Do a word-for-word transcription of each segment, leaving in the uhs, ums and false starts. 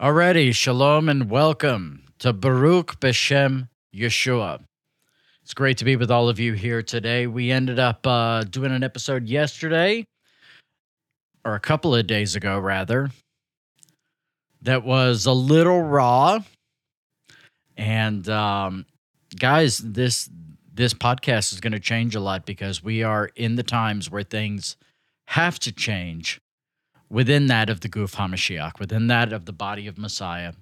Alrighty, shalom and welcome to Baruch B'Shem Yeshua. It's great to be with all of you here today. We ended up uh, doing an episode yesterday, or a couple of days ago rather, that was a little raw. And um, guys, this this podcast is going to change a lot because we are in the times where things have to change. Within that of the Guf HaMashiach, within that of the body of Messiah.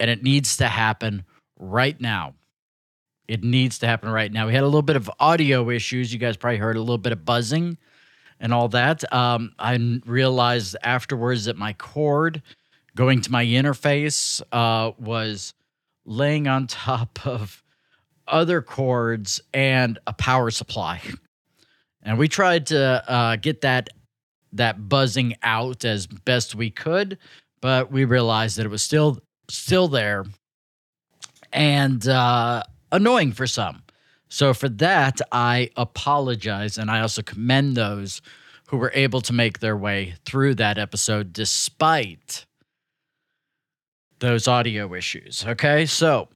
And it needs to happen right now. It needs to happen right now. We had a little bit of audio issues. You guys probably heard a little bit of buzzing and all that. Um, I realized afterwards that my cord going to my interface uh, was laying on top of other cords and a power supply. And we tried to uh, get that that buzzing out as best we could, but we realized that it was still still there and uh, annoying for some. So for that, I apologize, and I also commend those who were able to make their way through that episode despite those audio issues. Okay, so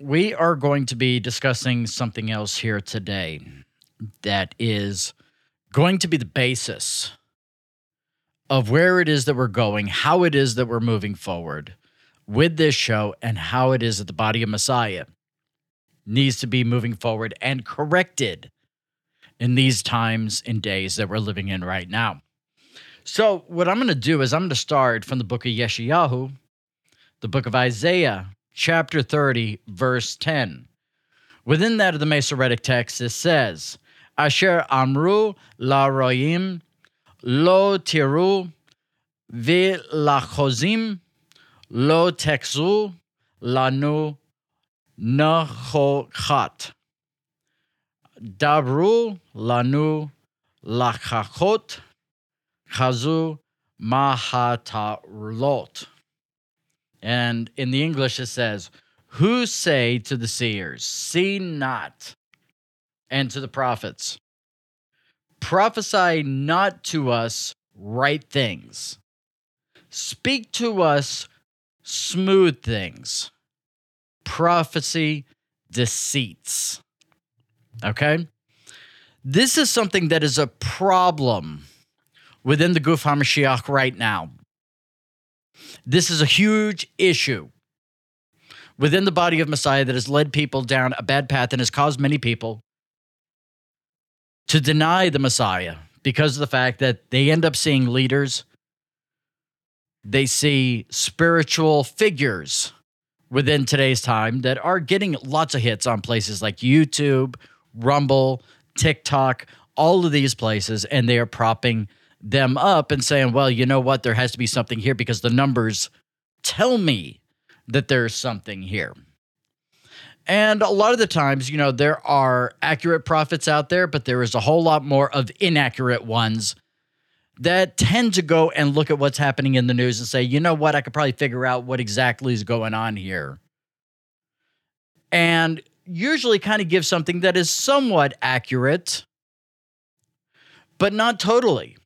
we are going to be discussing something else here today that is going to be the basis of where it is that we're going, how it is that we're moving forward with this show, and how it is that the body of Messiah needs to be moving forward and corrected in these times and days that we're living in right now. So what I'm going to do is I'm going to start from the book of Yeshayahu, the book of Isaiah, chapter thirty, verse ten. Within that of the Masoretic text, it says, Asher Amru, La Royim, Lo Tiru, Vilachozim, Lo Texu, Lanu, Naho Khat, Dabru, Lanu, Lachachot, Chazu, Mahatarlot. And in the English it says, who say to the seers, see not, and to the prophets, prophesy not to us right things. Speak to us smooth things. Prophecy deceits. Okay? This is something that is a problem within the Guf HaMashiach right now. This is a huge issue within the body of Messiah that has led people down a bad path and has caused many people to deny the Messiah because of the fact that they end up seeing leaders, they see spiritual figures within today's time that are getting lots of hits on places like YouTube, Rumble, TikTok, all of these places, and they are propping them up and saying, well, you know what, there has to be something here because the numbers tell me that there's something here. And a lot of the times, you know, there are accurate prophets out there, but there is a whole lot more of inaccurate ones that tend to go and look at what's happening in the news and say, you know what, I could probably figure out what exactly is going on here. And usually kind of give something that is somewhat accurate, but not totally.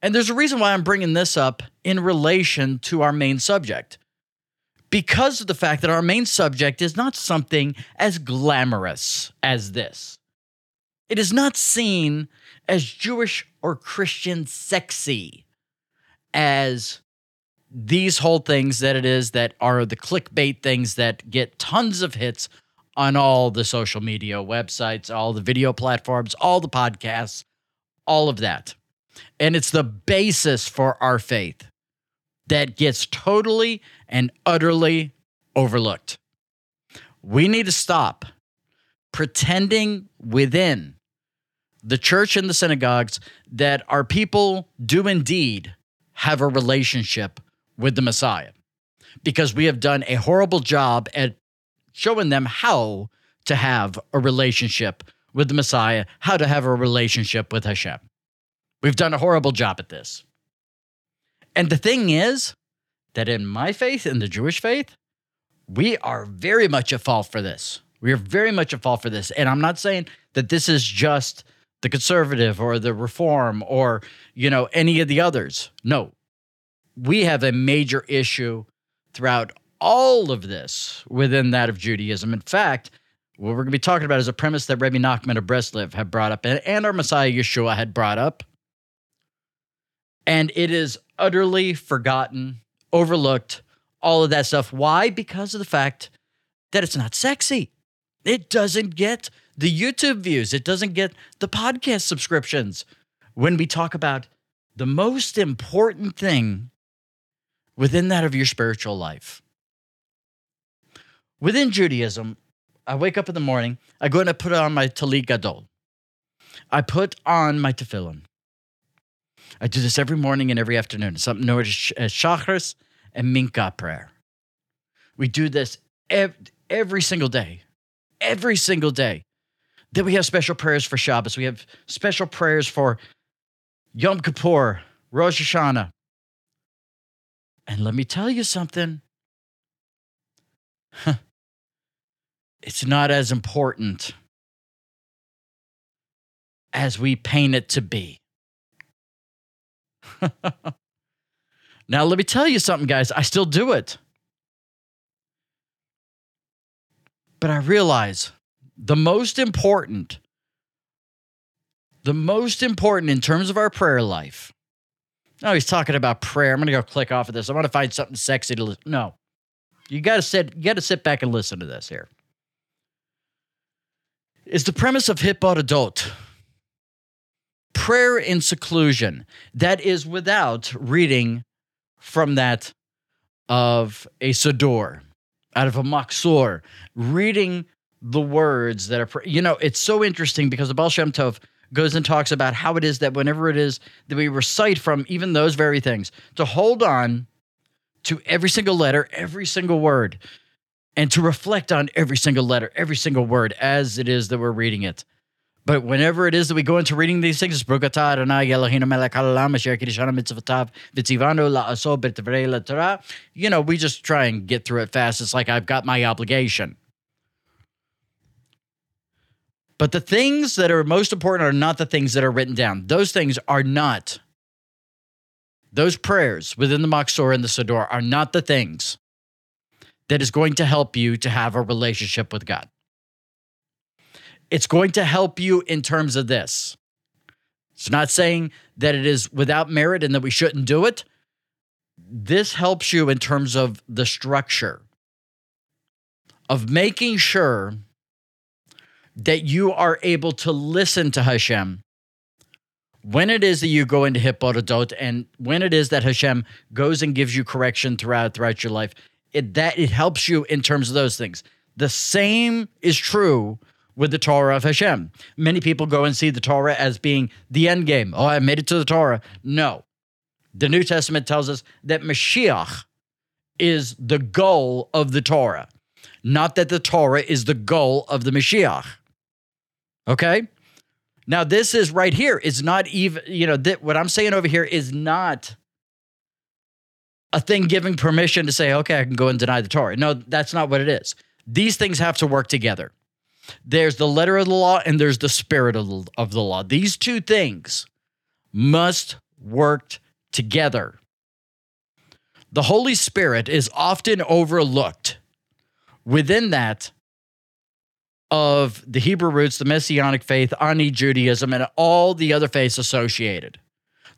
And there's a reason why I'm bringing this up in relation to our main subject. Because of the fact that our main subject is not something as glamorous as this. It is not seen as Jewish or Christian sexy as these whole things that it is that are the clickbait things that get tons of hits on all the social media websites, all the video platforms, all the podcasts, all of that. And it's the basis for our faith that gets totally and utterly overlooked. We need to stop pretending within the church and the synagogues that our people do indeed have a relationship with the Messiah, because we have done a horrible job at showing them how to have a relationship with the Messiah, how to have a relationship with Hashem. We've done a horrible job at this. And the thing is that in my faith, in the Jewish faith, we are very much at fault for this. We are very much at fault for this. And I'm not saying that this is just the conservative or the reform or, you know, any of the others. No, we have a major issue throughout all of this within that of Judaism. In fact, what we're going to be talking about is a premise that Rabbi Nachman of Breslev had brought up and our Messiah Yeshua had brought up. And it is utterly forgotten, overlooked, all of that stuff. Why? Because of the fact that it's not sexy. It doesn't get the YouTube views. It doesn't get the podcast subscriptions. When we talk about the most important thing within that of your spiritual life. Within Judaism, I wake up in the morning, I go and I put on my talit gadol. I put on my tefillin. I do this every morning and every afternoon. It's something known as Shacharis and Mincha prayer. We do this every, every single day. Every single day. Then we have special prayers for Shabbos. We have special prayers for Yom Kippur, Rosh Hashanah. And let me tell you something. Huh. It's not as important as we paint it to be. Now, let me tell you something, guys. I still do it. But I realize the most important, the most important in terms of our prayer life. Now he's talking about prayer. I'm going to go click off of this. I want to find something sexy to listen. No. You got to sit, you got to sit back and listen to this here. It's the premise of Hitbodedut. Prayer in seclusion. That is without reading from that of a siddur, out of a machzor, reading the words that are, you know, it's so interesting because the Baal Shem Tov goes and talks about how it is that whenever it is that we recite from even those very things, to hold on to every single letter, every single word, and to reflect on every single letter, every single word as it is that we're reading it. But whenever it is that we go into reading these things, you know, we just try and get through it fast. It's like I've got my obligation. But the things that are most important are not the things that are written down. Those things are not, those prayers within the Machzor and the Siddur are not the things that is going to help you to have a relationship with God. It's going to help you in terms of this. It's not saying that it is without merit and that we shouldn't do it. This helps you in terms of the structure of making sure that you are able to listen to Hashem when it is that you go into Hitbodedut and when it is that Hashem goes and gives you correction throughout throughout your life. It, that it helps you in terms of those things. The same is true with the Torah of Hashem. Many people go and see the Torah as being the end game. Oh, I made it to the Torah. No. The New Testament tells us that Mashiach is the goal of the Torah, not that the Torah is the goal of the Mashiach. Okay? Now, this is right here. It's not even, you know, th- what I'm saying over here is not a thing giving permission to say, okay, I can go and deny the Torah. No, that's not what it is. These things have to work together. There's the letter of the law and there's the spirit of the, of the law. These two things must work together. The Holy Spirit is often overlooked within that of the Hebrew roots, the Messianic faith, Ani Judaism, and all the other faiths associated.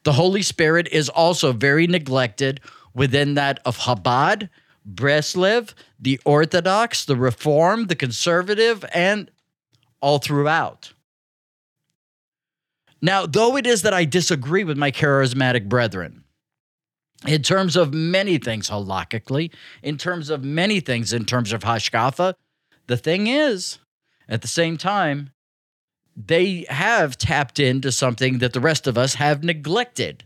The Holy Spirit is also very neglected within that of Chabad, Breslev, the Orthodox, the Reform, the Conservative, and all throughout. Now, though it is that I disagree with my charismatic brethren in terms of many things halakhically, in terms of many things in terms of hashkafa, the thing is, at the same time, they have tapped into something that the rest of us have neglected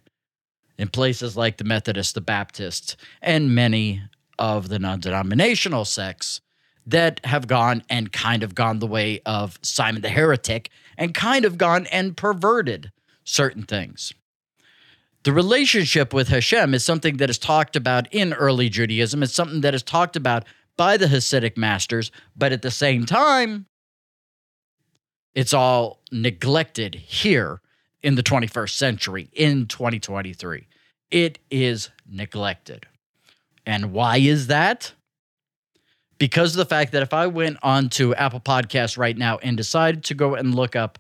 in places like the Methodists, the Baptists, and many of the non-denominational sects that have gone and kind of gone the way of Simon the Heretic and kind of gone and perverted certain things. The relationship with Hashem is something that is talked about in early Judaism. It's something that is talked about by the Hasidic masters, but at the same time, it's all neglected here in the twenty-first century, in twenty twenty-three. it is neglected. And why is that? Because of the fact that if I went onto Apple Podcasts right now and decided to go and look up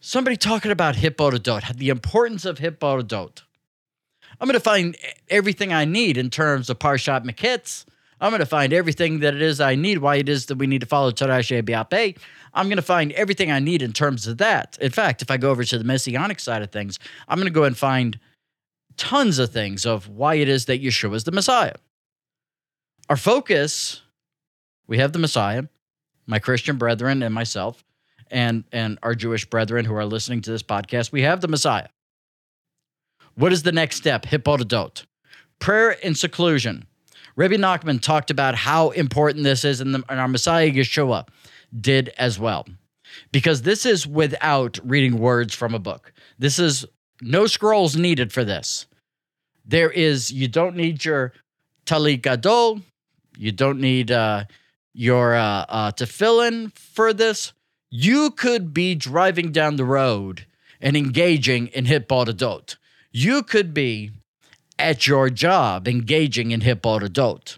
somebody talking about Hitbodedut, the importance of Hitbodedut, I'm going to find everything I need in terms of Parshat Miketz. I'm going to find everything that it is I need, why it is that we need to follow Torah shebe'al peh. I'm going to find everything I need in terms of that. In fact, if I go over to the Messianic side of things, I'm going to go and find tons of things of why it is that Yeshua is the Messiah. Our focus, we have the Messiah, my Christian brethren and myself, and, and our Jewish brethren who are listening to this podcast, we have the Messiah. What is the next step? Hitbodedut. Prayer and seclusion. Rabbi Nachman talked about how important this is, and our Messiah Yeshua did as well. Because this is without reading words from a book. This is no scrolls needed for this. There is, you don't need your talit gadol, you don't need uh, your uh, uh, tefillin for this. You could be driving down the road and engaging in Hitbodedut. You could be at your job, engaging in Hitbodedut.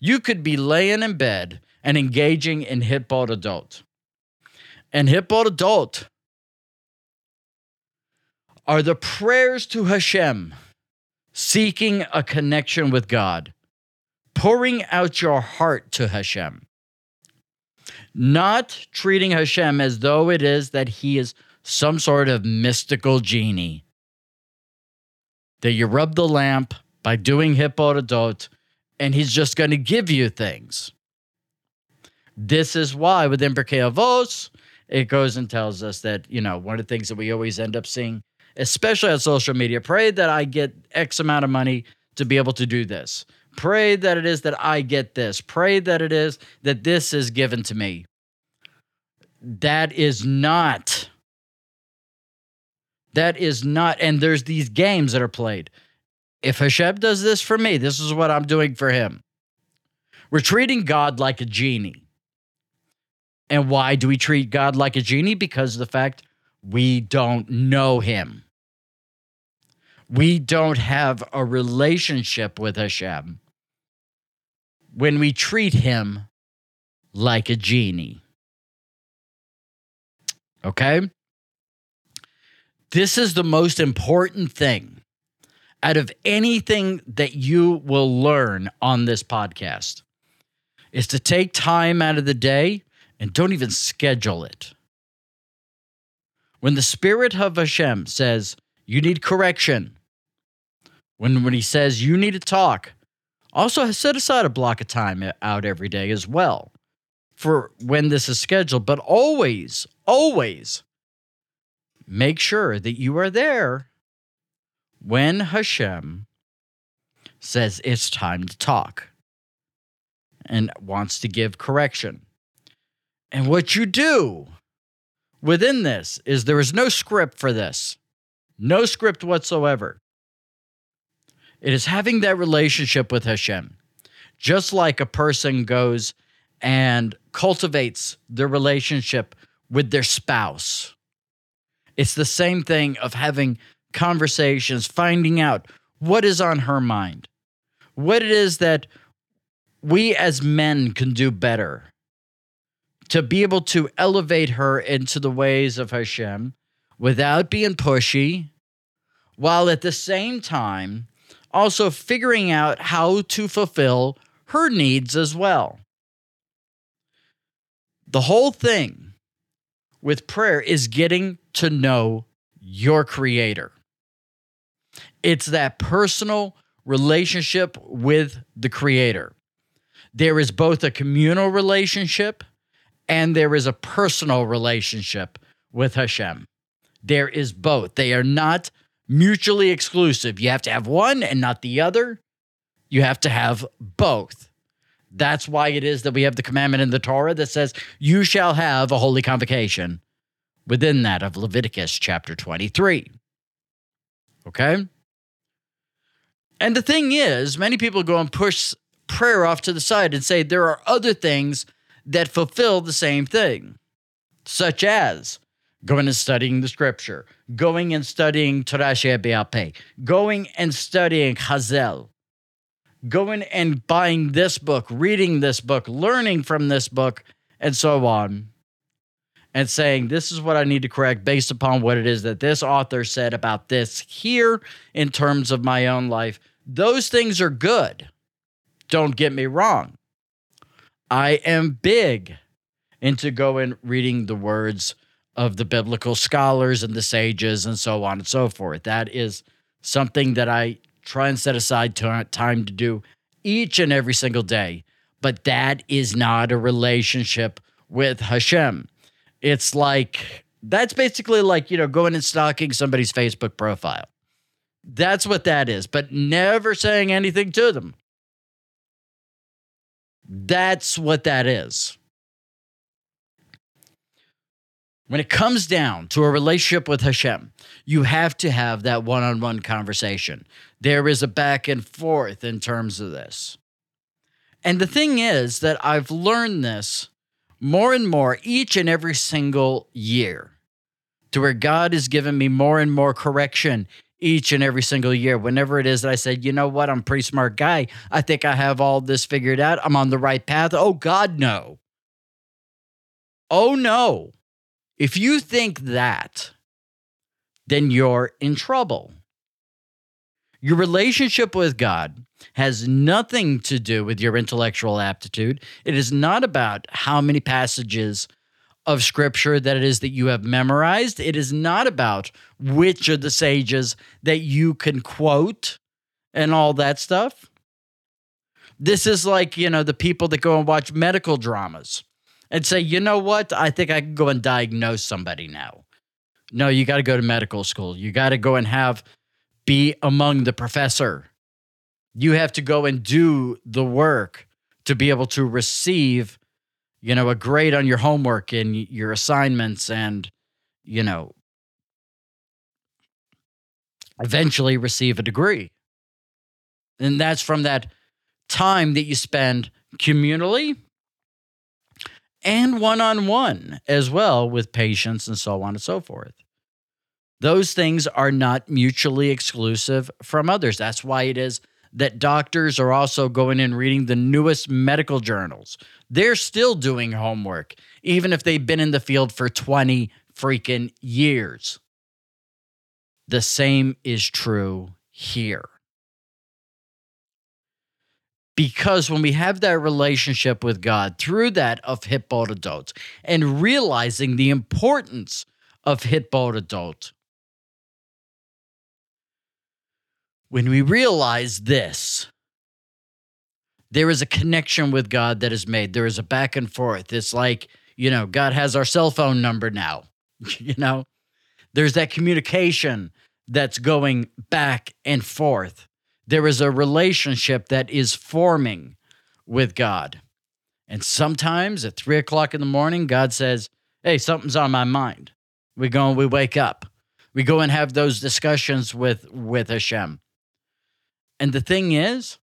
You could be laying in bed and engaging in Hitbodedut. And Hitbodedut are the prayers to Hashem, seeking a connection with God, pouring out your heart to Hashem, not treating Hashem as though it is that he is some sort of mystical genie, that you rub the lamp by doing Hitbodedut, and he's just going to give you things. This is why within Pirkei Avos, it goes and tells us that, you know, one of the things that we always end up seeing, especially on social media, pray that I get X amount of money to be able to do this. Pray that it is that I get this. Pray that it is that this is given to me. That is not... That is not, and there's these games that are played. If Hashem does this for me, this is what I'm doing for him. We're treating God like a genie. And why do we treat God like a genie? Because of the fact we don't know him. We don't have a relationship with Hashem when we treat him like a genie. Okay? This is the most important thing out of anything that you will learn on this podcast, is to take time out of the day and don't even schedule it. When the Spirit of Hashem says you need correction, when, when he says you need to talk, also set aside a block of time out every day as well for when this is scheduled, but always, always, make sure that you are there when Hashem says it's time to talk and wants to give correction. And what you do within this is there is no script for this, no script whatsoever. It is having that relationship with Hashem, just like a person goes and cultivates their relationship with their spouse. It's the same thing of having conversations, finding out what is on her mind, what it is that we as men can do better to be able to elevate her into the ways of Hashem without being pushy, while at the same time also figuring out how to fulfill her needs as well. The whole thing with prayer is getting to know your Creator. It's that personal relationship with the Creator. There is both a communal relationship and there is a personal relationship with Hashem. There is both. They are not mutually exclusive. You have to have one and not the other. You have to have both. That's why it is that we have the commandment in the Torah that says, you shall have a holy convocation, within that of Leviticus chapter twenty-three. Okay? And the thing is, many people go and push prayer off to the side and say there are other things that fulfill the same thing, such as going and studying the scripture, going and studying Torah shebe'al peh, going and studying Chazal, going and buying this book, reading this book, learning from this book, and so on, and saying, this is what I need to correct based upon what it is that this author said about this here in terms of my own life. Those things are good. Don't get me wrong. I am big into going reading the words of the biblical scholars and the sages and so on and so forth. That is something that I try and set aside time to do each and every single day. But that is not a relationship with Hashem. It's like, that's basically like, you know, going and stalking somebody's Facebook profile. That's what that is, but never saying anything to them. That's what that is. When it comes down to a relationship with Hashem, you have to have that one-on-one conversation. There is a back and forth in terms of this. And the thing is that I've learned this more and more each and every single year, to where God has given me more and more correction each and every single year. Whenever it is that I said, you know what, I'm a pretty smart guy. I think I have all this figured out. I'm on the right path. Oh, God, no. Oh, no. If you think that, then you're in trouble. Your relationship with God has nothing to do with your intellectual aptitude. It is not about how many passages of Scripture that it is that you have memorized. It is not about which of the sages that you can quote and all that stuff. This is like, you know, the people that go and watch medical dramas and say, you know what, I think I can go and diagnose somebody now. No, you got to go to medical school. You got to go and have, be among the professor. You have to go and do the work to be able to receive, you know, a grade on your homework and your assignments and, you know, eventually receive a degree. And that's from that time that you spend communally and one-on-one as well with patients and so on and so forth. Those things are not mutually exclusive from others. That's why it is that doctors are also going and reading the newest medical journals. They're still doing homework, even if they've been in the field for twenty freaking years. The same is true here. Because when we have that relationship with God through that of Hitbodedut and realizing the importance of Hitbodedut, when we realize this, there is a connection with God that is made. There is a back and forth. It's like, you know, God has our cell phone number now. You know, there's that communication that's going back and forth. There is a relationship that is forming with God. And sometimes at three o'clock in the morning, God says, hey, something's on my mind. We go and we wake up. We go and have those discussions with, with Hashem. And the thing is,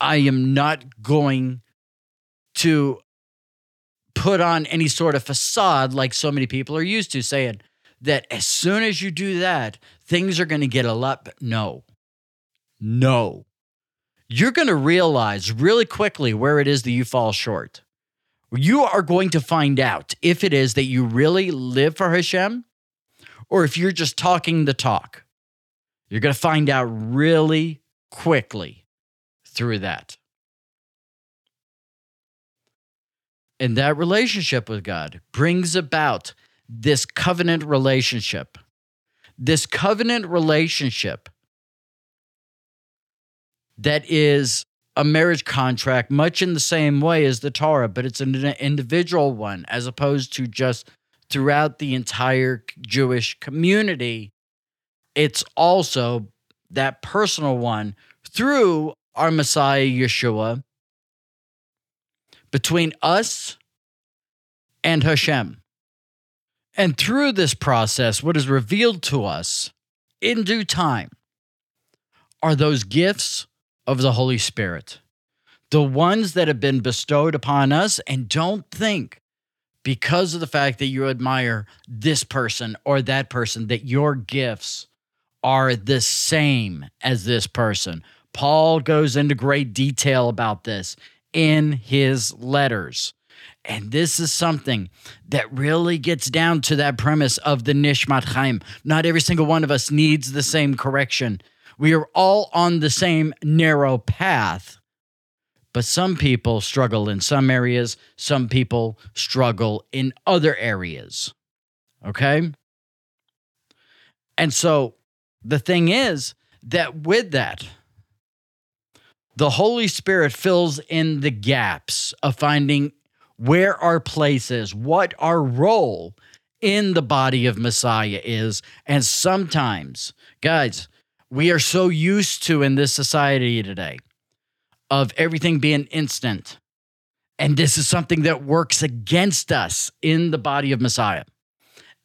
I am not going to put on any sort of facade like so many people are used to, saying that as soon as you do that, things are going to get a lot better. No. No. You're going to realize really quickly where it is that you fall short. You are going to find out if it is that you really live for Hashem or if you're just talking the talk. You're going to find out really quickly through that. And that relationship with God brings about this covenant relationship. This covenant relationship that is a marriage contract, much in the same way as the Torah, but it's an individual one as opposed to just throughout the entire Jewish community. It's also that personal one through our Messiah, Yeshua, between us and Hashem. And through this process, what is revealed to us in due time are those gifts of the Holy Spirit, the ones that have been bestowed upon us. And don't think because of the fact that you admire this person or that person, that your gifts are the same as this person. Paul goes into great detail about this in his letters. And this is something that really gets down to that premise of the Nishmat Chaim. Not every single one of us needs the same correction. We are all on the same narrow path, but some people struggle in some areas, some people struggle in other areas, okay? And so the thing is that with that, the Holy Spirit fills in the gaps of finding where our place is, what our role in the body of Messiah is. And sometimes, guys, we are so used to in this society today of everything being instant. And this is something that works against us in the body of Messiah,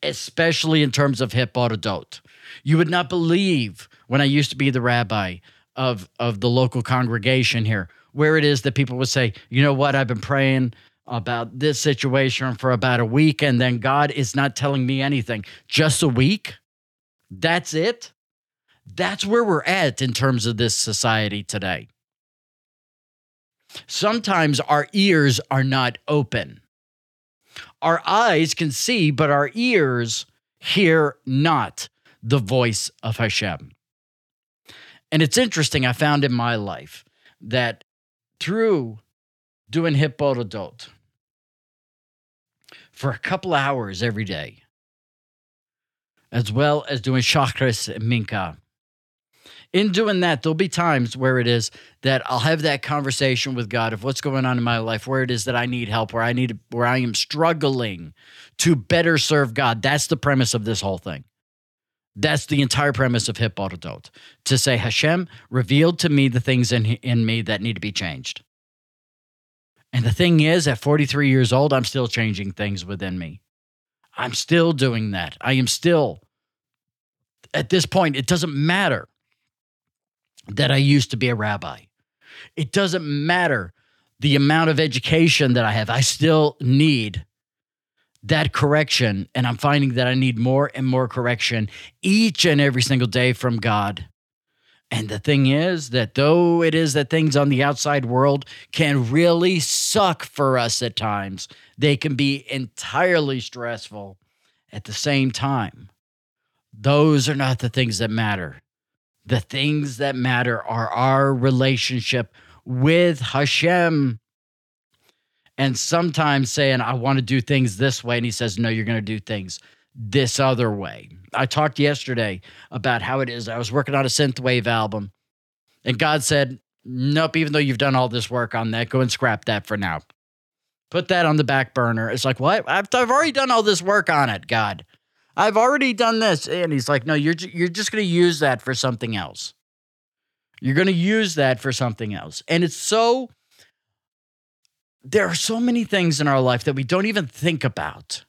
especially in terms of Hitbodedut. You would not believe when I used to be the rabbi of, of the local congregation here, where it is that people would say, you know what, I've been praying about this situation for about a week, and then God is not telling me anything. Just a week? That's it? That's where we're at in terms of this society today. Sometimes our ears are not open. Our eyes can see, but our ears hear not the voice of Hashem. And it's interesting, I found in my life that through doing Hitbodedut for a couple hours every day, as well as doing Shacharis and Mincha. In doing that, there'll be times where it is that I'll have that conversation with God of what's going on in my life, where it is that I need help, where I need, where I am struggling to better serve God. That's the premise of this whole thing. That's the entire premise of Hitbodedut, to say, Hashem, revealed to me the things in, in me that need to be changed. And the thing is, at forty-three years old, I'm still changing things within me. I'm still doing that. I am still, at this point, it doesn't matter that I used to be a rabbi. It doesn't matter the amount of education that I have. I still need that correction, and I'm finding that I need more and more correction each and every single day from God. And the thing is that though it is that things on the outside world can really suck for us at times, they can be entirely stressful at the same time. Those are not the things that matter. The things that matter are our relationship with Hashem. And sometimes saying, I want to do things this way. And he says, no, you're going to do things this other way. I talked yesterday about how it is I was working on a synthwave album, and God said, nope, even though you've done all this work on that, go and scrap that for now. Put that on the back burner. It's like, what? I've, I've already done all this work on it, God. I've already done this. And he's like, no, you're, you're just going to use that for something else. You're going to use that for something else. And it's so, there are so many things in our life that we don't even think about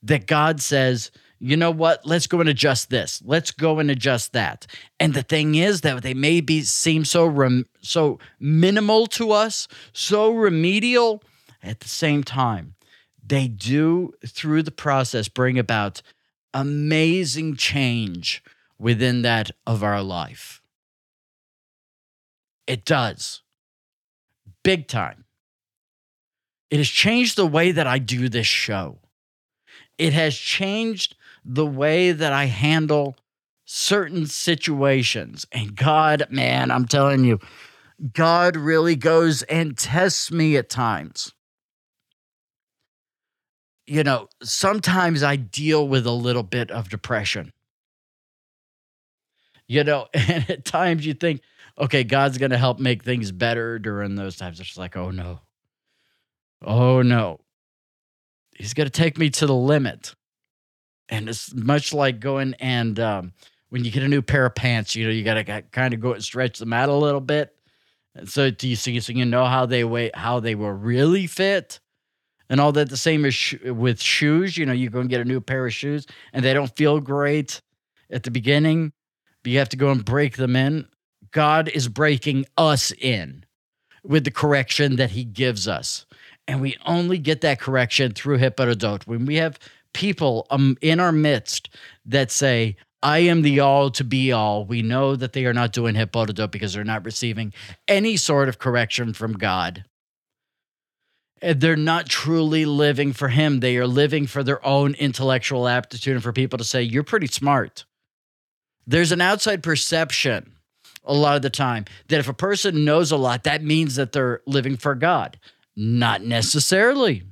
that God says, you know what, let's go and adjust this. Let's go and adjust that. And the thing is that they may be, seem so rem, so minimal to us, so remedial. At the same time, they do, through the process, bring about amazing change within that of our life. It does. Big time. It has changed the way that I do this show. It has changed the way that I handle certain situations. And God, man, I'm telling you, God really goes and tests me at times. You know, sometimes I deal with a little bit of depression. You know, and at times you think, okay, God's going to help make things better during those times. It's like, oh no, oh no. He's going to take me to the limit. And it's much like going and um, when you get a new pair of pants, you know, you got to kind of go and stretch them out a little bit. And so, do you see, so you know how they weigh, how they will really fit and all that. The same is sh- with shoes. You know, you go and get a new pair of shoes and they don't feel great at the beginning, but you have to go and break them in. God is breaking us in with the correction that he gives us. And we only get that correction through Hitbodedut. When we have people um, in our midst that say, I am the all to be all, we know that they are not doing Hitbodedut because they're not receiving any sort of correction from God. And they're not truly living for him. They are living for their own intellectual aptitude and for people to say, you're pretty smart. There's an outside perception a lot of the time that if a person knows a lot, that means that they're living for God. Not necessarily.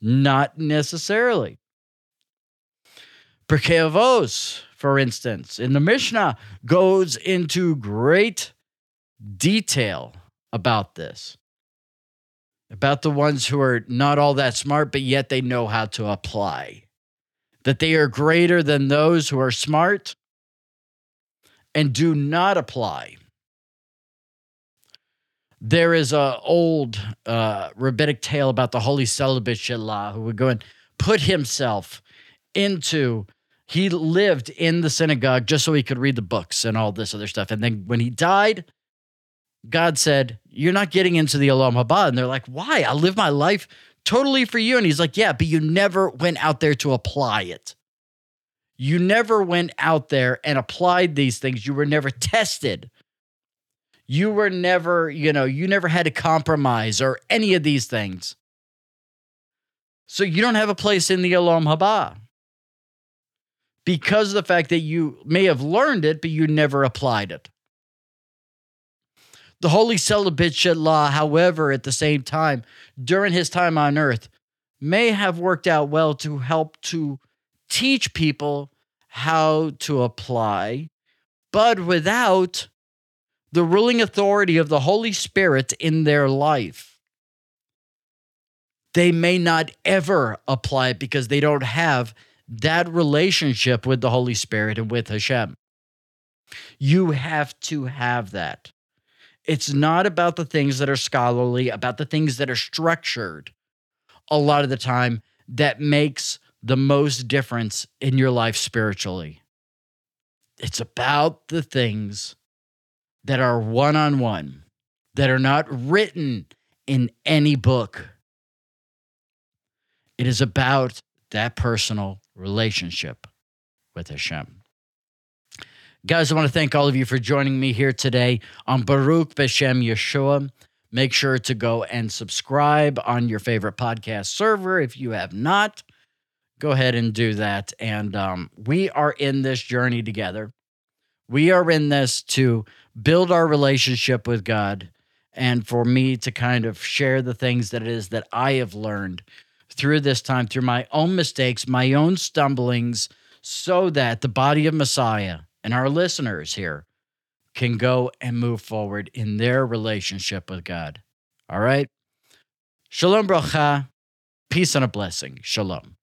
Not necessarily. Pirkei Avos, for instance, in the Mishnah, goes into great detail about this, about the ones who are not all that smart, but yet they know how to apply, that they are greater than those who are smart and do not apply. There is an old uh, rabbinic tale about the holy celibate Shelah, who would go and put himself into, he lived in the synagogue just so he could read the books and all this other stuff. And then when he died, God said, you're not getting into the alam haba. And they're like, why? I live my life totally for you. And he's like, yeah, but you never went out there to apply it. You never went out there and applied these things. You were never tested. You were never, you know, you never had to compromise or any of these things. So you don't have a place in the alam haba because of the fact that you may have learned it, but you never applied it. The holy celibate Shelah, however, at the same time, during his time on earth, may have worked out well to help to teach people how to apply, but without the ruling authority of the Holy Spirit in their life, they may not ever apply it because they don't have that relationship with the Holy Spirit and with Hashem. You have to have that. It's not about the things that are scholarly, about the things that are structured a lot of the time that makes the most difference in your life spiritually. It's about the things that are one-on-one, that are not written in any book. It is about that personal relationship with Hashem. Guys, I want to thank all of you for joining me here today on Baruch B'Shem Yeshua. Make sure to go and subscribe on your favorite podcast server. If you have not, go ahead and do that. And um, we are in this journey together. We are in this to build our relationship with God and for me to kind of share the things that it is that I have learned through this time, through my own mistakes, my own stumblings, so that the body of Messiah and our listeners here can go and move forward in their relationship with God. All right? Shalom bracha. Peace and a blessing. Shalom.